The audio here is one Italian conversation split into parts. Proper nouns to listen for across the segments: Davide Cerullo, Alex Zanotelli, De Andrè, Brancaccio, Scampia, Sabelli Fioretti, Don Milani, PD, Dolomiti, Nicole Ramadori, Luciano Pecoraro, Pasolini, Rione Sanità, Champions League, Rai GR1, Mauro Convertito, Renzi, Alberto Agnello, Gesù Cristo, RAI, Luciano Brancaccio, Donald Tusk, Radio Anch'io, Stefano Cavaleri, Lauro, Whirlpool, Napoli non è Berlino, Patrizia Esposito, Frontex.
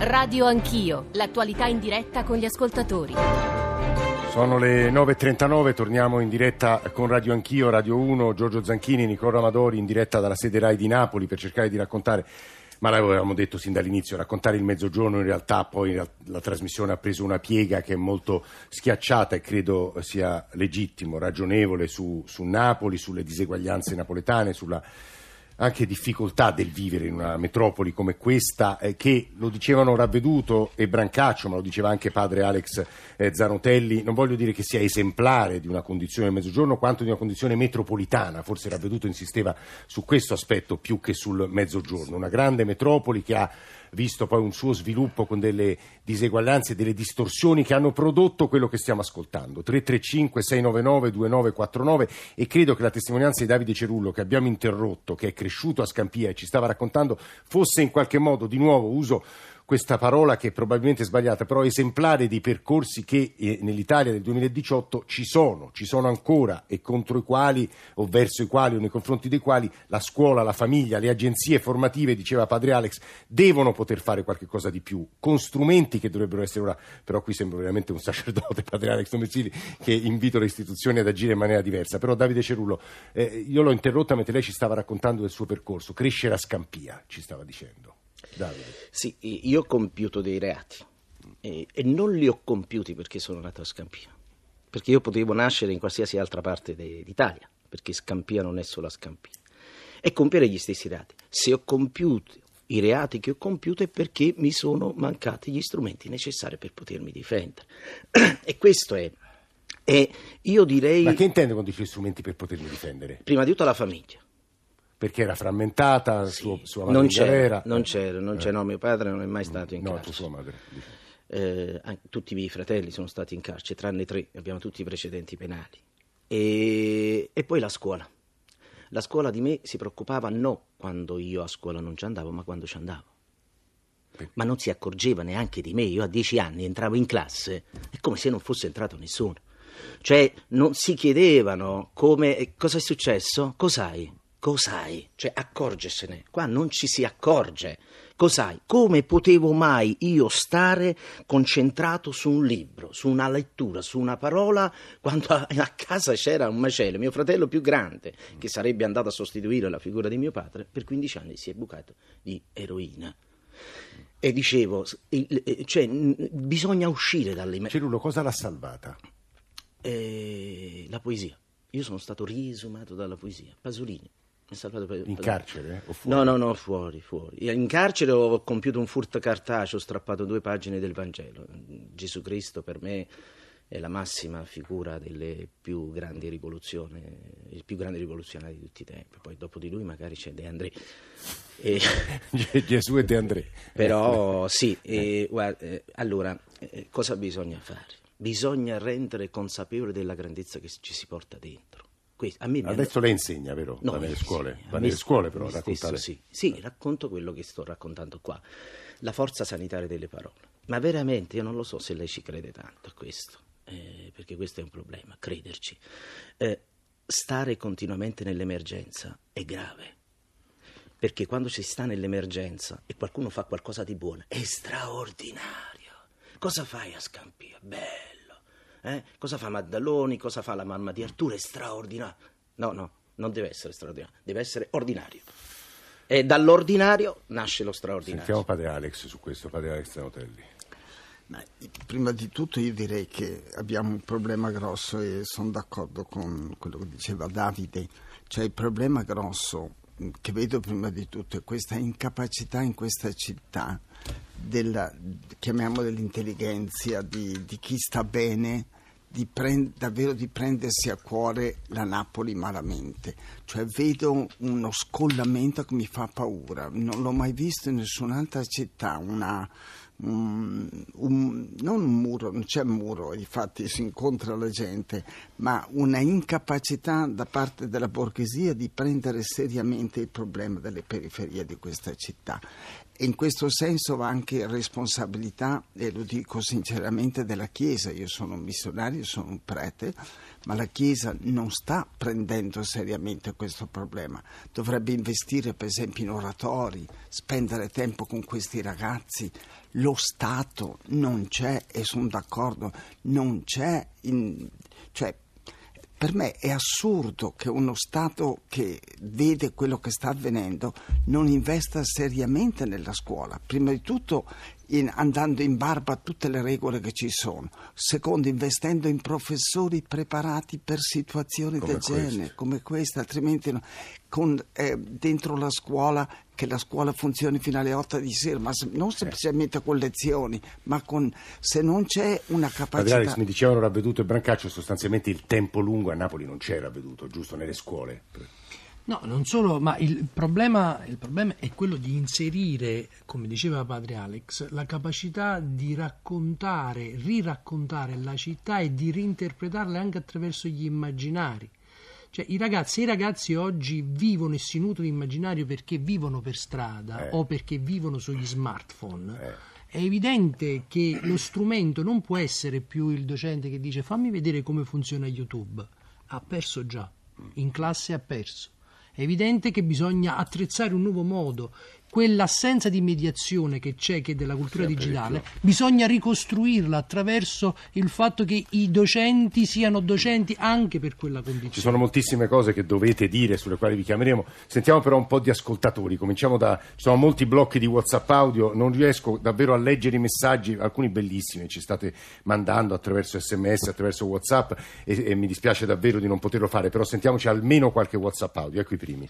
Radio Anch'io, l'attualità in diretta con gli ascoltatori. Sono le 9.39, torniamo in diretta con Radio Anch'io, Radio 1, Giorgio Zanchini, Nicole Ramadori in diretta dalla sede RAI di Napoli per cercare di raccontare, ma l'avevamo detto sin dall'inizio, raccontare il mezzogiorno. In realtà poi la trasmissione ha preso una piega che è molto schiacciata e credo sia legittimo, ragionevole su Napoli, sulle diseguaglianze napoletane, sulla anche difficoltà del vivere in una metropoli come questa, che lo dicevano Ravveduto e Brancaccio, ma lo diceva anche padre Alex Zanotelli. Non voglio dire che sia esemplare di una condizione del mezzogiorno quanto di una condizione metropolitana, forse Ravveduto insisteva su questo aspetto più che sul mezzogiorno, una grande metropoli che ha visto poi un suo sviluppo con delle diseguaglianze, delle distorsioni che hanno prodotto quello che stiamo ascoltando. 335-699-2949, e credo che la testimonianza di Davide Cerullo, che abbiamo interrotto, che è cresciuto a Scampia e ci stava raccontando, fosse in qualche modo, di nuovo uso questa parola che probabilmente è sbagliata, però esemplare dei percorsi che nell'Italia del 2018 ci sono ancora e contro i quali, o verso i quali, o nei confronti dei quali la scuola, la famiglia, le agenzie formative, diceva padre Alex, devono poter fare qualche cosa di più, con strumenti che dovrebbero essere ora, però qui sembra veramente un sacerdote padre Alex Domesili, che invito le istituzioni ad agire in maniera diversa. Però Davide Cerullo, io l'ho interrotta mentre lei ci stava raccontando del suo percorso, crescere a Scampia, ci stava dicendo. Davide. Sì, io ho compiuto dei reati e non li ho compiuti perché sono nato a Scampia, perché io potevo nascere in qualsiasi altra parte d'Italia, perché Scampia non è solo Scampia, e compiere gli stessi reati. Se ho compiuto i reati che ho compiuto è perché mi sono mancati gli strumenti necessari per potermi difendere e questo è. E io direi... Ma che intende con gli strumenti per potermi difendere? Prima di tutto la famiglia. Perché era frammentata, sì, sua madre non c'era, mio padre non è mai stato in carcere. Sua madre. Tutti i miei fratelli sono stati in carcere, tranne 3, abbiamo tutti i precedenti penali. E poi la scuola. La scuola di me si preoccupava non quando io a scuola non ci andavo, ma quando ci andavo. Perché? Ma non si accorgeva neanche di me, io a 10 anni entravo in classe, è come se non fosse entrato nessuno. Cioè non si chiedevano come, cosa è successo, cos'hai? Cos'hai? Cioè accorgersene, qua non ci si accorge. Cos'hai? Come potevo mai io stare concentrato su un libro, su una lettura, su una parola, quando a casa c'era un macello? Mio fratello più grande, che sarebbe andato a sostituire la figura di mio padre, per 15 anni si è bucato di eroina. E dicevo, cioè, bisogna uscire dalle... Cerullo, cosa l'ha salvata? La poesia. Io sono stato riesumato dalla poesia. Pasolini. In carcere? O fuori? No, fuori. In carcere ho compiuto un furto cartaceo, ho strappato 2 pagine del Vangelo. Gesù Cristo per me è la massima figura delle più grandi rivoluzioni, il più grande rivoluzionario di tutti i tempi. Poi dopo di lui magari c'è De Andrè. Gesù e De Andrè. Però sì, guarda, allora, cosa bisogna fare? Bisogna rendere consapevole della grandezza che ci si porta dentro. Adesso lei insegna, vero? No, va nelle scuole, però raccontare. Sì, racconto quello che sto raccontando qua, la forza sanitaria delle parole. Ma veramente io non lo so se lei ci crede tanto a questo, perché questo è un problema, crederci. Stare continuamente nell'emergenza è grave, perché quando si sta nell'emergenza e qualcuno fa qualcosa di buono è straordinario. Cosa fai a Scampia? Bello. Cosa fa Maddaloni? Cosa fa la mamma di Arturo? È straordinario. No, non deve essere straordinario, deve essere ordinario. E dall'ordinario nasce lo straordinario. Sentiamo padre Alex su questo, padre Alex Zanotelli. Prima di tutto io direi che abbiamo un problema grosso e sono d'accordo con quello che diceva Davide. Cioè il problema grosso che vedo prima di tutto è questa incapacità in questa città dell'intelligenza, di chi sta bene, davvero di prendersi a cuore la Napoli malamente. Cioè vedo uno scollamento che mi fa paura, non l'ho mai visto in nessun'altra città, non un muro, non c'è muro, infatti si incontra la gente, ma una incapacità da parte della borghesia di prendere seriamente il problema delle periferie di questa città. E in questo senso va anche responsabilità, e lo dico sinceramente, della Chiesa. Io sono un missionario, sono un prete, ma la Chiesa non sta prendendo seriamente questo problema. Dovrebbe investire per esempio in oratori, spendere tempo con questi ragazzi. Lo Stato non c'è, e sono d'accordo, non c'è. Per me è assurdo che uno Stato che vede quello che sta avvenendo non investa seriamente nella scuola. Prima di tutto andando in barba a tutte le regole che ci sono. Secondo, investendo in professori preparati per situazioni del genere, come questa. Altrimenti dentro la scuola, che la scuola funzioni fino alle 8 di sera, ma non semplicemente con lezioni, ma se non c'è una capacità. Padre Alex, mi dicevano Ravveduto e Brancaccio, sostanzialmente il tempo lungo a Napoli non c'è, Ravveduto, giusto, nelle scuole? No, non solo, ma il problema è quello di inserire, come diceva padre Alex, la capacità di raccontare, riraccontare la città e di reinterpretarla anche attraverso gli immaginari. Cioè, i ragazzi oggi vivono e si nutrono di immaginario perché vivono per strada o perché vivono sugli smartphone. È evidente che lo strumento non può essere più il docente che dice fammi vedere come funziona YouTube. Ha perso già, in classe ha perso. È evidente che bisogna attrezzare un nuovo modo. Quell'assenza di mediazione che c'è, che è della cultura digitale, bisogna ricostruirla attraverso il fatto che i docenti siano docenti anche per quella condizione. Ci sono moltissime cose che dovete dire, sulle quali vi chiameremo. Sentiamo però un po' di ascoltatori. Cominciamo ci sono molti blocchi di WhatsApp audio, non riesco davvero a leggere i messaggi, alcuni bellissimi ci state mandando attraverso SMS, attraverso WhatsApp, e mi dispiace davvero di non poterlo fare, però sentiamoci almeno qualche WhatsApp audio. Ecco i primi.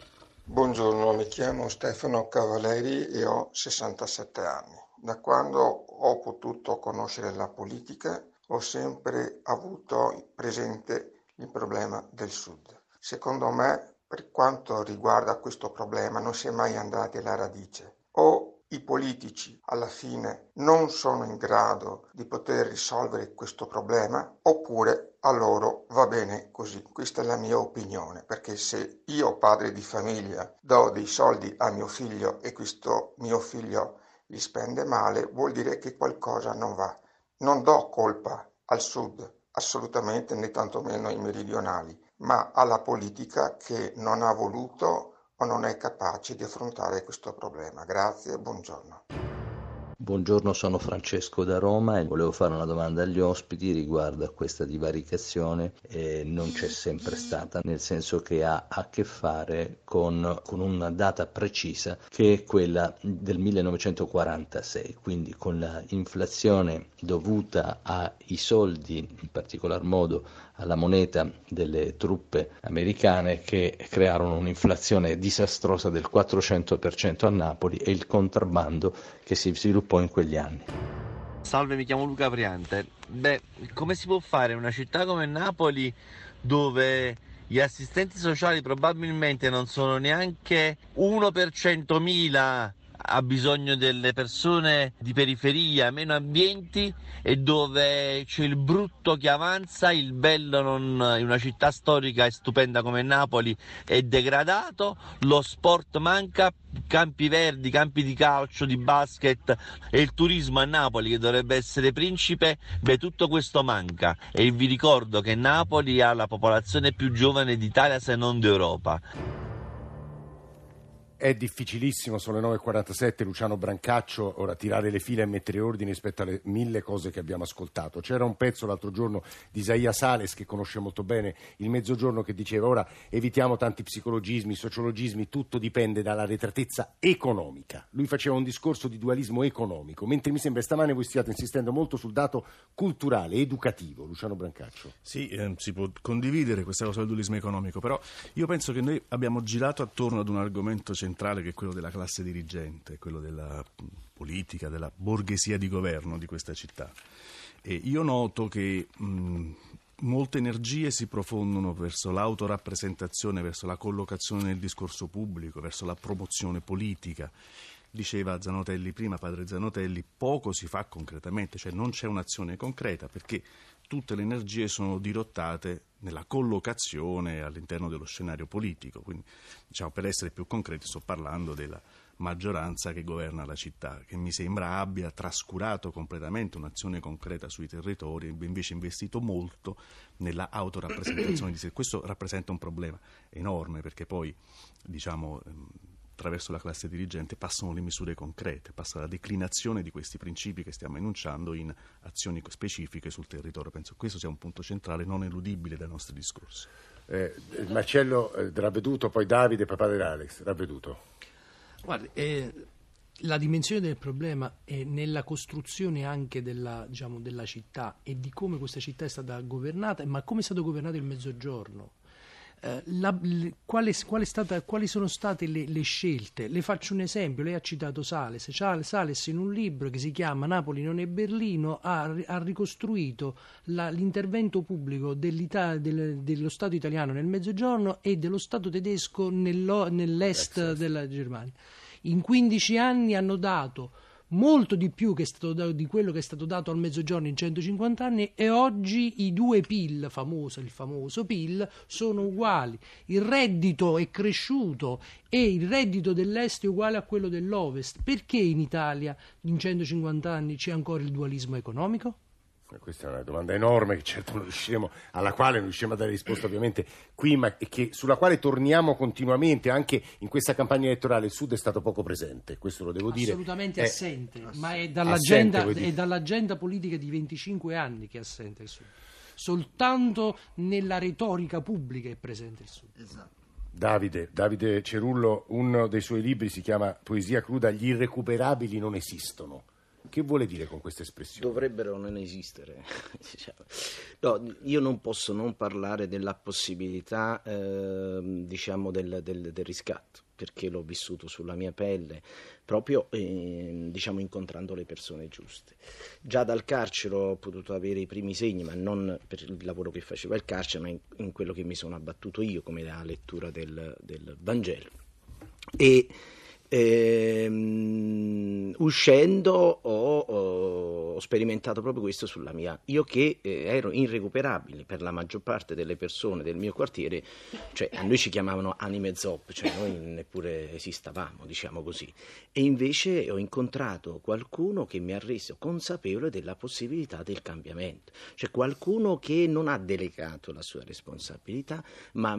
Buongiorno, mi chiamo Stefano Cavaleri e ho 67 anni. Da quando ho potuto conoscere la politica ho sempre avuto presente il problema del Sud. Secondo me, per quanto riguarda questo problema, non si è mai andati alla radice. O i politici alla fine non sono in grado di poter risolvere questo problema, oppure a loro va bene così. Questa è la mia opinione, perché se io, padre di famiglia, do dei soldi a mio figlio e questo mio figlio li spende male, vuol dire che qualcosa non va. Non do colpa al Sud, assolutamente, né tantomeno ai meridionali, ma alla politica che non ha voluto o non è capace di affrontare questo problema. Grazie e buongiorno. Buongiorno, sono Francesco da Roma e volevo fare una domanda agli ospiti riguardo a questa divaricazione. Non c'è sempre stata, nel senso che ha a che fare con una data precisa che è quella del 1946, quindi con la inflazione dovuta ai soldi, in particolar modo alla moneta delle truppe americane, che crearono un'inflazione disastrosa del 400% a Napoli, e il contrabbando che si sviluppò in quegli anni. Salve, mi chiamo Luca Priante. Come si può fare una città come Napoli, dove gli assistenti sociali probabilmente non sono neanche 1 per 100.000, ha bisogno delle persone di periferia, meno ambienti, e dove c'è il brutto che avanza, il bello non, in una città storica e stupenda come Napoli è degradato, lo sport manca, campi verdi, campi di calcio, di basket, e il turismo a Napoli che dovrebbe essere principe, tutto questo manca. E vi ricordo che Napoli ha la popolazione più giovane d'Italia, se non d'Europa. È difficilissimo, sono le 9.47, Luciano Brancaccio, ora tirare le file e mettere ordine rispetto alle 1000 cose che abbiamo ascoltato. C'era un pezzo l'altro giorno di Isaia Sales, che conosce molto bene il Mezzogiorno, che diceva ora evitiamo tanti psicologismi, sociologismi, tutto dipende dall'arretratezza economica. Lui faceva un discorso di dualismo economico, mentre mi sembra stamane voi stiate insistendo molto sul dato culturale, educativo. Luciano Brancaccio. Sì, si può condividere questa cosa del dualismo economico, però io penso che noi abbiamo girato attorno ad un argomento centrale, che è quello della classe dirigente, quello della politica, della borghesia di governo di questa città. E io noto che molte energie si profondono verso l'autorappresentazione, verso la collocazione nel discorso pubblico, verso la promozione politica. Diceva Zanotelli prima, padre Zanotelli, poco si fa concretamente, cioè non c'è un'azione concreta, perché tutte le energie sono dirottate nella collocazione all'interno dello scenario politico. Quindi, diciamo, per essere più concreti, sto parlando della maggioranza che governa la città, che mi sembra abbia trascurato completamente un'azione concreta sui territori e invece investito molto nella autorappresentazione di sé. Questo rappresenta un problema enorme, perché poi, diciamo, attraverso la classe dirigente passano le misure concrete, passa la declinazione di questi principi che stiamo enunciando in azioni specifiche sul territorio. Penso che questo sia un punto centrale, non eludibile dai nostri discorsi. Marcello Ravveduto, poi Davide, papà dell'Alex. Ravveduto. Guardi, la dimensione del problema è nella costruzione anche della, diciamo, della città e di come questa città è stata governata, ma come è stato governato il Mezzogiorno. Quali sono state le scelte? Le faccio un esempio, lei ha citato Sales. Sales in un libro che si chiama Napoli non è Berlino ha ricostruito l'intervento pubblico dello Stato italiano nel Mezzogiorno e dello Stato tedesco nell'est della Germania. In 15 anni hanno dato molto di più che è stato dato, di quello che è stato dato al Mezzogiorno in 150 anni, e oggi i due PIL, il famoso PIL, sono uguali. Il reddito è cresciuto e il reddito dell'est è uguale a quello dell'ovest. Perché in Italia in 150 anni c'è ancora il dualismo economico? Questa è una domanda enorme che certo alla quale non riusciamo a dare risposta ovviamente qui, ma che, sulla quale torniamo continuamente anche in questa campagna elettorale. Il Sud è stato poco presente, questo lo devo dire. Assolutamente assente, ma è dall'agenda politica di 25 anni che è assente il Sud. Soltanto nella retorica pubblica è presente il Sud. Esatto. Davide Cerullo, uno dei suoi libri si chiama Poesia cruda, gli irrecuperabili non esistono. Che vuole dire con questa espressione? Dovrebbero non esistere. No, io non posso non parlare della possibilità del riscatto, perché l'ho vissuto sulla mia pelle, proprio incontrando le persone giuste. Già dal carcere ho potuto avere i primi segni, ma non per il lavoro che faceva il carcere, ma in quello che mi sono abbattuto io, come la lettura del Vangelo. Uscendo ho sperimentato proprio questo sulla mia, io che ero irrecuperabile per la maggior parte delle persone del mio quartiere, cioè a noi ci chiamavano anime zop, cioè noi neppure esistavamo, diciamo così, e invece ho incontrato qualcuno che mi ha reso consapevole della possibilità del cambiamento, cioè qualcuno che non ha delegato la sua responsabilità ma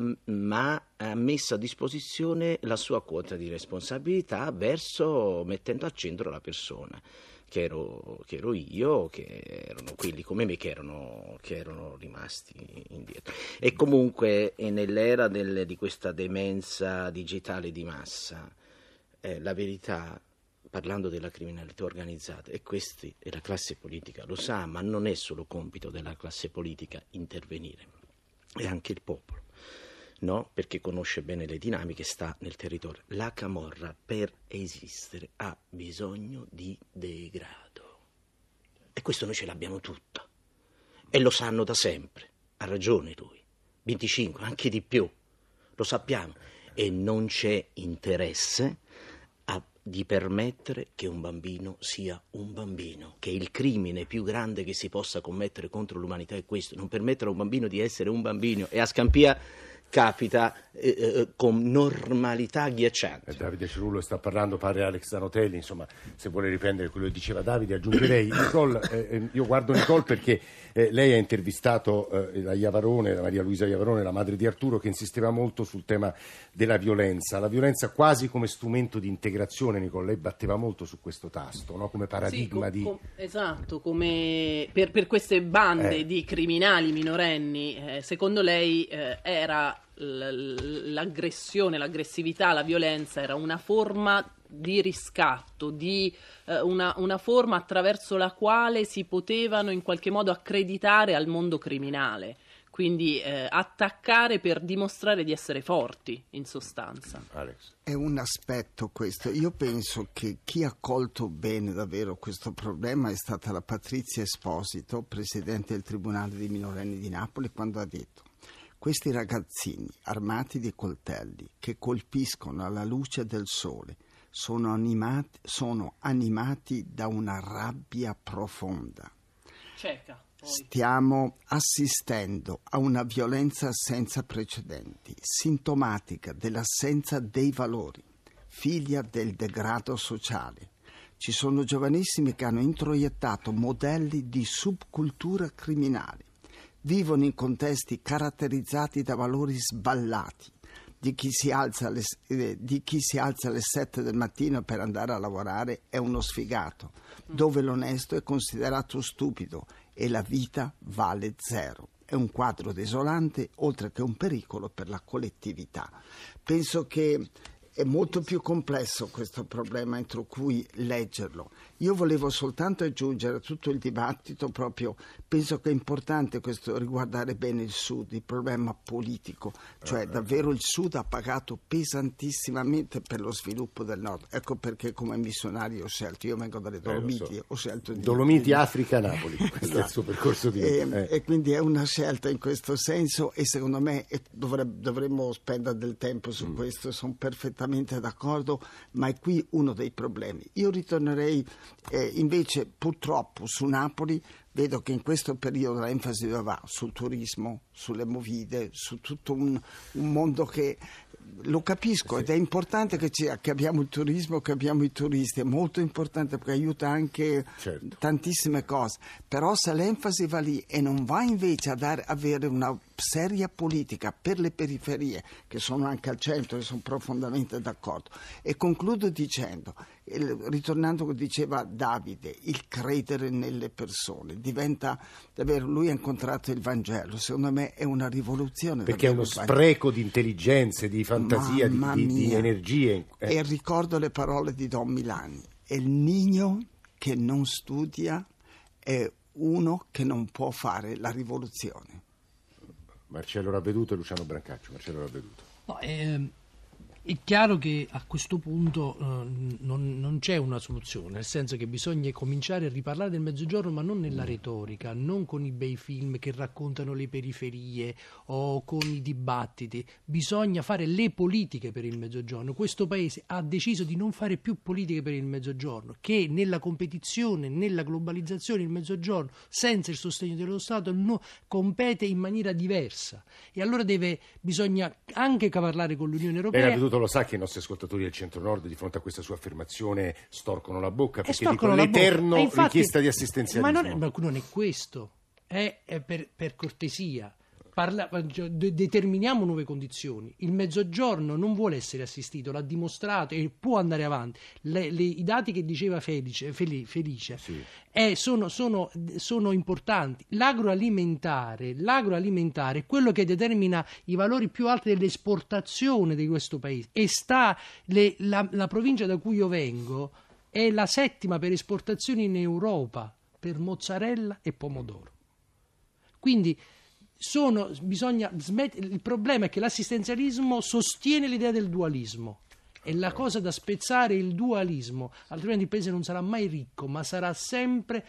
ha messo a disposizione la sua quota di responsabilità mettendo al centro la persona che ero io, che erano quelli come me che erano rimasti indietro. E comunque nell'era di questa demenza digitale di massa, la verità, parlando della criminalità organizzata, e questa è la classe politica, lo sa, ma non è solo compito della classe politica intervenire, è anche il popolo. No, perché conosce bene le dinamiche, sta nel territorio. La camorra per esistere ha bisogno di degrado, e questo noi ce l'abbiamo tutta e lo sanno da sempre. Ha ragione lui, 25, anche di più, lo sappiamo, e non c'è interesse di permettere che un bambino sia un bambino, che il crimine più grande che si possa commettere contro l'umanità è questo, non permettere a un bambino di essere un bambino. E a Scampia capita con normalità agghiacciante. Davide Cerullo sta parlando, pare Alex Zanotelli, insomma, se vuole riprendere quello che diceva Davide, aggiungerei Nicole, io guardo Nicole perché lei ha intervistato la Maria Luisa Iavarone, la madre di Arturo, che insisteva molto sul tema della violenza, la violenza quasi come strumento di integrazione. Nicole, lei batteva molto su questo tasto, no? Come paradigma esatto, come per queste bande di criminali minorenni, secondo lei era l'aggressione, l'aggressività, la violenza era una forma di riscatto, di una forma attraverso la quale si potevano in qualche modo accreditare al mondo criminale, quindi attaccare per dimostrare di essere forti, in sostanza. Alex. È un aspetto questo. Io penso che chi ha colto bene davvero questo problema è stata la Patrizia Esposito, presidente del Tribunale dei Minorenni di Napoli, quando ha detto: questi ragazzini armati di coltelli che colpiscono alla luce del sole sono animati da una rabbia profonda. Cieca. Stiamo assistendo a una violenza senza precedenti, sintomatica dell'assenza dei valori. figlia del degrado sociale. Ci sono giovanissimi che hanno introiettato modelli di subcultura criminale. Vivono in contesti caratterizzati da valori sballati, di chi si alza alle 7 del mattino per andare a lavorare è uno sfigato, dove l'onesto è considerato stupido e la vita vale zero. È un quadro desolante, oltre che un pericolo per la collettività. Penso che è molto più complesso questo problema entro cui leggerlo. Io volevo soltanto aggiungere a tutto il dibattito proprio, penso che è importante questo riguardare bene il Sud, il problema politico, cioè davvero il Sud ha pagato pesantissimamente per lo sviluppo del Nord. Ecco perché come missionario ho scelto, io vengo dalle Dolomiti, ho scelto di Dolomiti, Africa, Napoli, questo è il suo percorso di e quindi è una scelta in questo senso e secondo me dovremmo spendere del tempo su questo, sono perfettamente d'accordo, ma è qui uno dei problemi. Io ritornerei invece purtroppo su Napoli. Vedo che in questo periodo l'enfasi va sul turismo, sulle movide, su tutto un mondo che lo capisco ed è importante che abbiamo il turismo, che abbiamo i turisti, è molto importante perché aiuta anche tantissime cose, però se l'enfasi va lì e non va invece ad avere una seria politica per le periferie che sono anche al centro, e sono profondamente d'accordo. E concludo dicendo, ritornando a quello che diceva Davide, il credere nelle persone diventa davvero, lui ha incontrato il Vangelo, secondo me è una rivoluzione perché è uno spreco di intelligenze, di fantasia, di energie. E ricordo le parole di Don Milani: il nino che non studia è uno che non può fare la rivoluzione. Marcello Ravveduto e Luciano Brancaccio. Marcello Ravveduto. È chiaro che a questo punto non c'è una soluzione, nel senso che bisogna cominciare a riparlare del Mezzogiorno, ma non nella retorica, non con i bei film che raccontano le periferie o con i dibattiti. Bisogna fare le politiche per il Mezzogiorno. Questo Paese ha deciso di non fare più politiche per il Mezzogiorno, che nella competizione, nella globalizzazione, il Mezzogiorno, senza il sostegno dello Stato, compete in maniera diversa. E allora bisogna anche parlare con l'Unione Europea. Lo sa che i nostri ascoltatori del centro-nord di fronte a questa sua affermazione storcono la bocca perché dicono l'eterno richiesta di assistenzialismo. Ma non è questo, è per cortesia. Determiniamo nuove condizioni. Il Mezzogiorno non vuole essere assistito, l'ha dimostrato e può andare avanti. I dati che diceva Felice sì. Sono importanti. L'agroalimentare è quello che determina i valori più alti dell'esportazione di questo Paese e la provincia da cui io vengo è la settima per esportazioni in Europa per mozzarella e pomodoro. Quindi il problema è che l'assistenzialismo sostiene l'idea del dualismo. È la cosa da spezzare, il dualismo, altrimenti il paese non sarà mai ricco, ma sarà sempre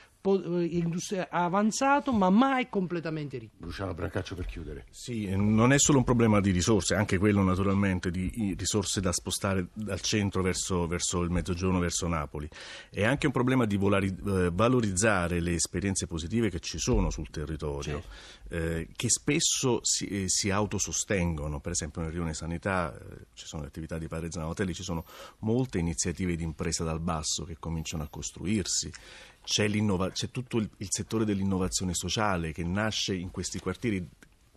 avanzato, ma mai completamente ricco. Luciano Brancaccio per chiudere. Sì, non è solo un problema di risorse, anche quello naturalmente di risorse da spostare dal centro verso il Mezzogiorno, verso Napoli. È anche un problema di valorizzare le esperienze positive che ci sono sul territorio, che spesso si autosostengono. Per esempio nel Rione Sanità ci sono le attività di padre Zanotelli, ci sono molte iniziative di impresa dal basso che cominciano a costruirsi. C'è tutto il settore dell'innovazione sociale che nasce in questi quartieri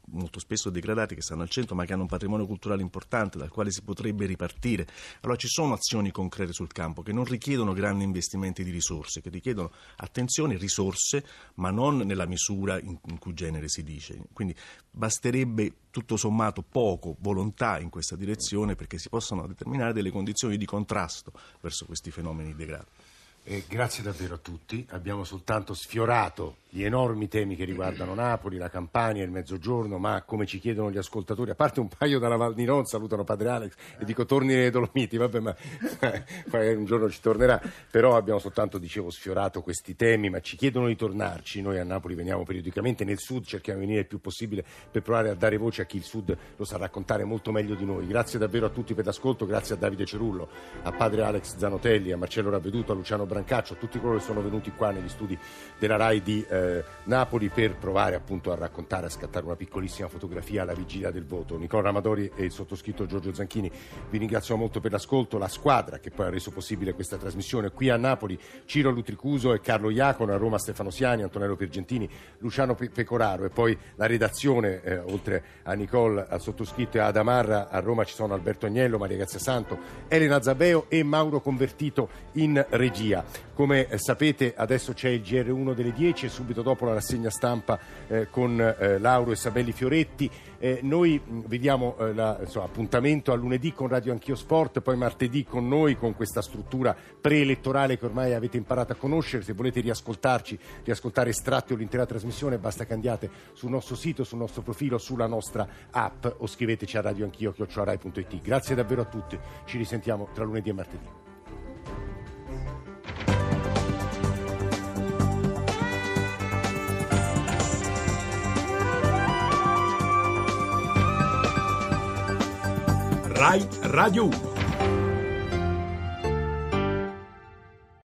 molto spesso degradati che stanno al centro ma che hanno un patrimonio culturale importante dal quale si potrebbe ripartire. Allora ci sono azioni concrete sul campo che non richiedono grandi investimenti di risorse, che richiedono attenzione, risorse, ma non nella misura in cui genere si dice. Quindi basterebbe tutto sommato poco volontà in questa direzione perché si possano determinare delle condizioni di contrasto verso questi fenomeni di degrado. Grazie davvero a tutti, abbiamo soltanto sfiorato gli enormi temi che riguardano Napoli, la Campania, il Mezzogiorno, ma come ci chiedono gli ascoltatori, a parte un paio dalla Val di Non, salutano padre Alex e dico torni nei Dolomiti, vabbè, ma un giorno ci tornerà, però abbiamo soltanto, dicevo, sfiorato questi temi, ma ci chiedono di tornarci. Noi a Napoli veniamo periodicamente, nel Sud cerchiamo di venire il più possibile per provare a dare voce a chi il Sud lo sa raccontare molto meglio di noi. Grazie davvero a tutti per l'ascolto, grazie a Davide Cerullo, a padre Alex Zanotelli, a Marcello Ravveduto, a Luciano Brancaccio, a tutti coloro che sono venuti qua negli studi della RAI di Napoli per provare appunto a raccontare, a scattare una piccolissima fotografia alla vigilia del voto. Nicola Ramadori e il sottoscritto Giorgio Zanchini vi ringraziamo molto per l'ascolto, la squadra che poi ha reso possibile questa trasmissione qui a Napoli: Ciro Lutricuso e Carlo Iacono, a Roma Stefano Siani, Antonello Pergentini, Luciano Pecoraro, e poi la redazione, oltre a Nicole, al sottoscritto e ad Amarra. A Roma ci sono Alberto Agnello, Maria Grazia Santo, Elena Zabeo e Mauro Convertito in regia. Come sapete adesso c'è il GR1 delle 10 e subito dopo la rassegna stampa con Lauro e Sabelli Fioretti. Noi vi diamo appuntamento a lunedì con Radio Anch'io Sport, poi martedì con noi, con questa struttura preelettorale che ormai avete imparato a conoscere. Se volete riascoltare estratti o l'intera trasmissione, basta che andiate sul nostro sito, sul nostro profilo, sulla nostra app, o scriveteci a radioanchio@rai.it. Grazie davvero a tutti, ci risentiamo tra lunedì e martedì. RAI Radio 1.